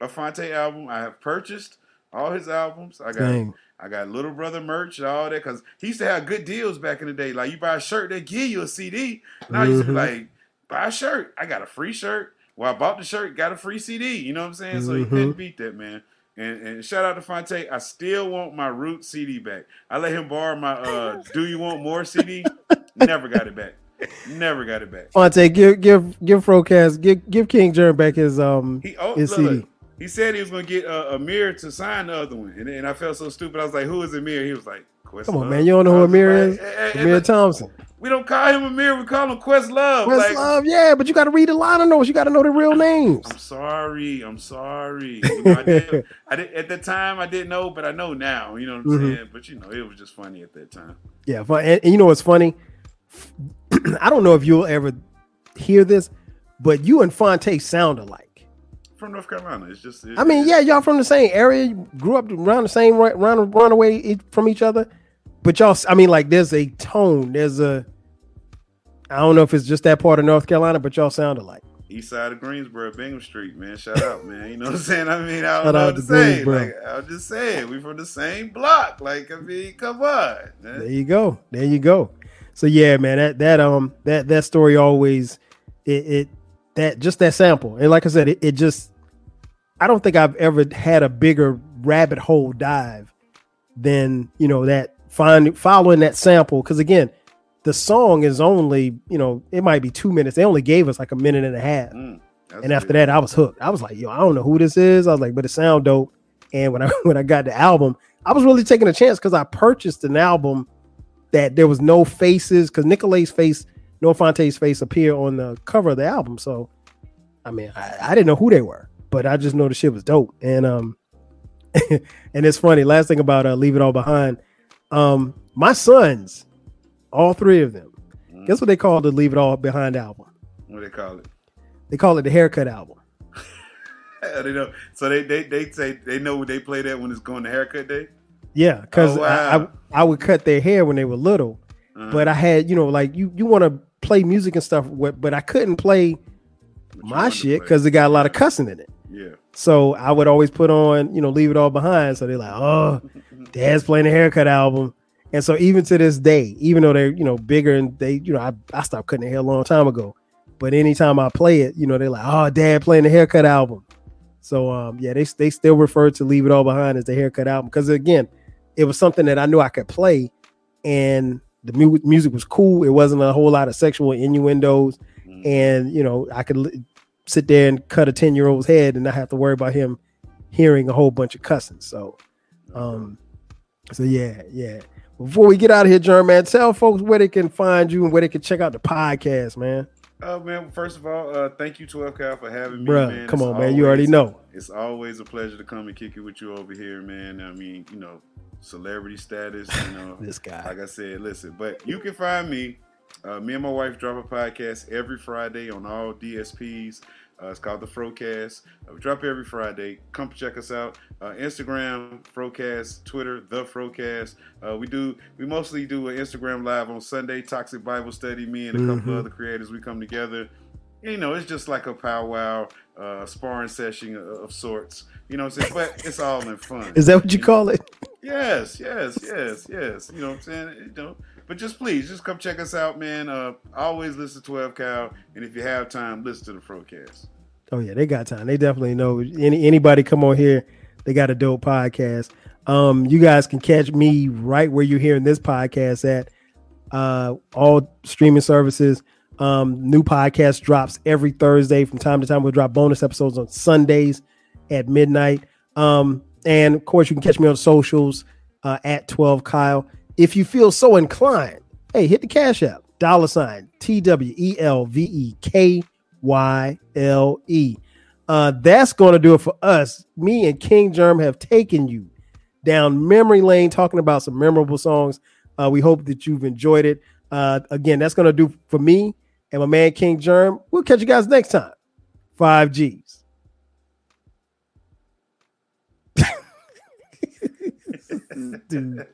a Phonte album. I have purchased all his albums. I got Dang. I got Little Brother merch and all that. Because he used to have good deals back in the day. Like, you buy a shirt, they give you a C D. Now mm-hmm. you used to be like, buy a shirt. I got a free shirt. Well, I bought the shirt, got a free C D. You know what I'm saying? Mm-hmm. So you couldn't beat that, man. And, and shout out to Phonte. I still want my Root C D back. I let him borrow my uh, Do You Want More C D. Never got it back. Never got it back. Phonte, give give give Frocast, give give King Jerm back his um he, oh, his look, C D. Look, he said he was gonna get uh, Ahmir to sign the other one, and, and I felt so stupid. I was like, "Who is Ahmir?" He was like, Questlove. Come on, man, you don't know who Ahmir is? Like, Ahmir like, Thompson. We don't call him Ahmir. We call him Questlove. Questlove, like, yeah, but you got to read the liner notes. You got to know the real names. I'm sorry. I'm sorry. You know, I did, I did, at the time, I didn't know, but I know now. You know what I'm mm-hmm. saying? But, you know, it was just funny at that time. Yeah, but, and, and you know what's funny? I don't know if you'll ever hear this, but you and Phonte sound alike. From North Carolina. It's just. It, I mean, yeah, y'all from the same area. You grew up around the same, round, round away from each other. But y'all, I mean, like, there's a tone. There's a, I don't know if it's just that part of North Carolina, but y'all sound alike. East side of Greensboro, Bingham Street, man. Shout out, man. You know what I'm saying? I mean, I don't know what to say. Like, I'm just saying, we from the same block. Like, I mean, come on. Man. There you go. There you go. So yeah, man, that that um that that story always it, it that just that sample. And like I said, it, it just I don't think I've ever had a bigger rabbit hole dive than, you know, that. Find, following that sample, because again, the song is only, you know, it might be two minutes. They only gave us like a minute and a half. Mm, and after that, I was hooked. I was like, yo, I don't know who this is. I was like, but it sound dope. And when I when I got the album, I was really taking a chance because I purchased an album that there was no faces, because Nicolay's face, no Phonte's face appear on the cover of the album. So, I mean, I, I didn't know who they were, but I just know the shit was dope. And um, and it's funny. Last thing about uh, Leave It All Behind. Um, my sons, all three of them, mm. guess what they call the Leave It All Behind album? What do they call it? They call it the haircut album. They know, so they, they they say they know what they play that when it's going to haircut day. Yeah, because oh, wow. I, I I would cut their hair when they were little, uh-huh. but I had, you know, like you you want to play music and stuff, but I couldn't play what my shit because it got a lot of cussing in it. Yeah. So I would always put on, you know, Leave It All Behind. So they're like, oh, dad's playing a haircut album. And so even to this day, even though they're, you know, bigger and they, you know, I, I stopped cutting their hair a long time ago. But anytime I play it, you know, they're like, oh, dad playing the haircut album. So, um, yeah, they they still refer to Leave It All Behind as the haircut album. Because, again, it was something that I knew I could play. And the mu- music was cool. It wasn't a whole lot of sexual innuendos. Mm-hmm. And, you know, I could li- sit there and cut a ten-year-old's head and not have to worry about him hearing a whole bunch of cussing. So, um, so yeah, yeah. Before we get out of here, Jerm, man, tell folks where they can find you and where they can check out the podcast, man. Oh, man, first of all, uh, thank you, twelve Kyle, for having me. Bruh, man. Come it's on, man. Always, you already know. It's always a pleasure to come and kick it with you over here, man. I mean, you know, celebrity status, you know. This guy. Like I said, listen, but you can find me. Uh, me and my wife drop a podcast every Friday on all D S Ps. Uh, it's called the FROCAST. Uh, we drop every Friday. Come check us out. Uh, Instagram, FROCAST. Twitter, the FROCAST. Uh, we do. We mostly do an Instagram live on Sunday. Toxic Bible study. Me and a mm-hmm. couple of other creators. We come together. You know, it's just like a powwow, uh, sparring session of sorts. You know what I'm saying? But it's all in fun. Is that what you, you call know? It? Yes, yes, yes, yes. You know what I'm saying? You know. But just please, just come check us out, man. Uh, always listen to twelve Kyle, and if you have time, listen to the FROCAST. Oh yeah, they got time. They definitely know. Any anybody come on here, they got a dope podcast. Um, you guys can catch me right where you're hearing this podcast at. Uh, all streaming services. Um, new podcast drops every Thursday from time to time. We'll drop bonus episodes on Sundays at midnight. Um, and of course, you can catch me on socials uh, at twelve Kyle. If you feel so inclined, hey, hit the Cash App, dollar sign, T W E L V E K Y L E. Uh, that's going to do it for us. Me and King Jerm have taken you down memory lane, talking about some memorable songs. Uh, we hope that you've enjoyed it. Uh, again, that's going to do for me and my man, King Jerm. We'll catch you guys next time. five G's. Dude.